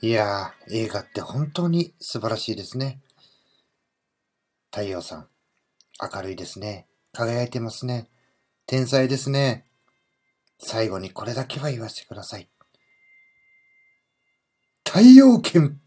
いやー、映画って本当に素晴らしいですね。太陽さん、明るいですね。輝いてますね。天才ですね。最後にこれだけは言わせてください。太陽拳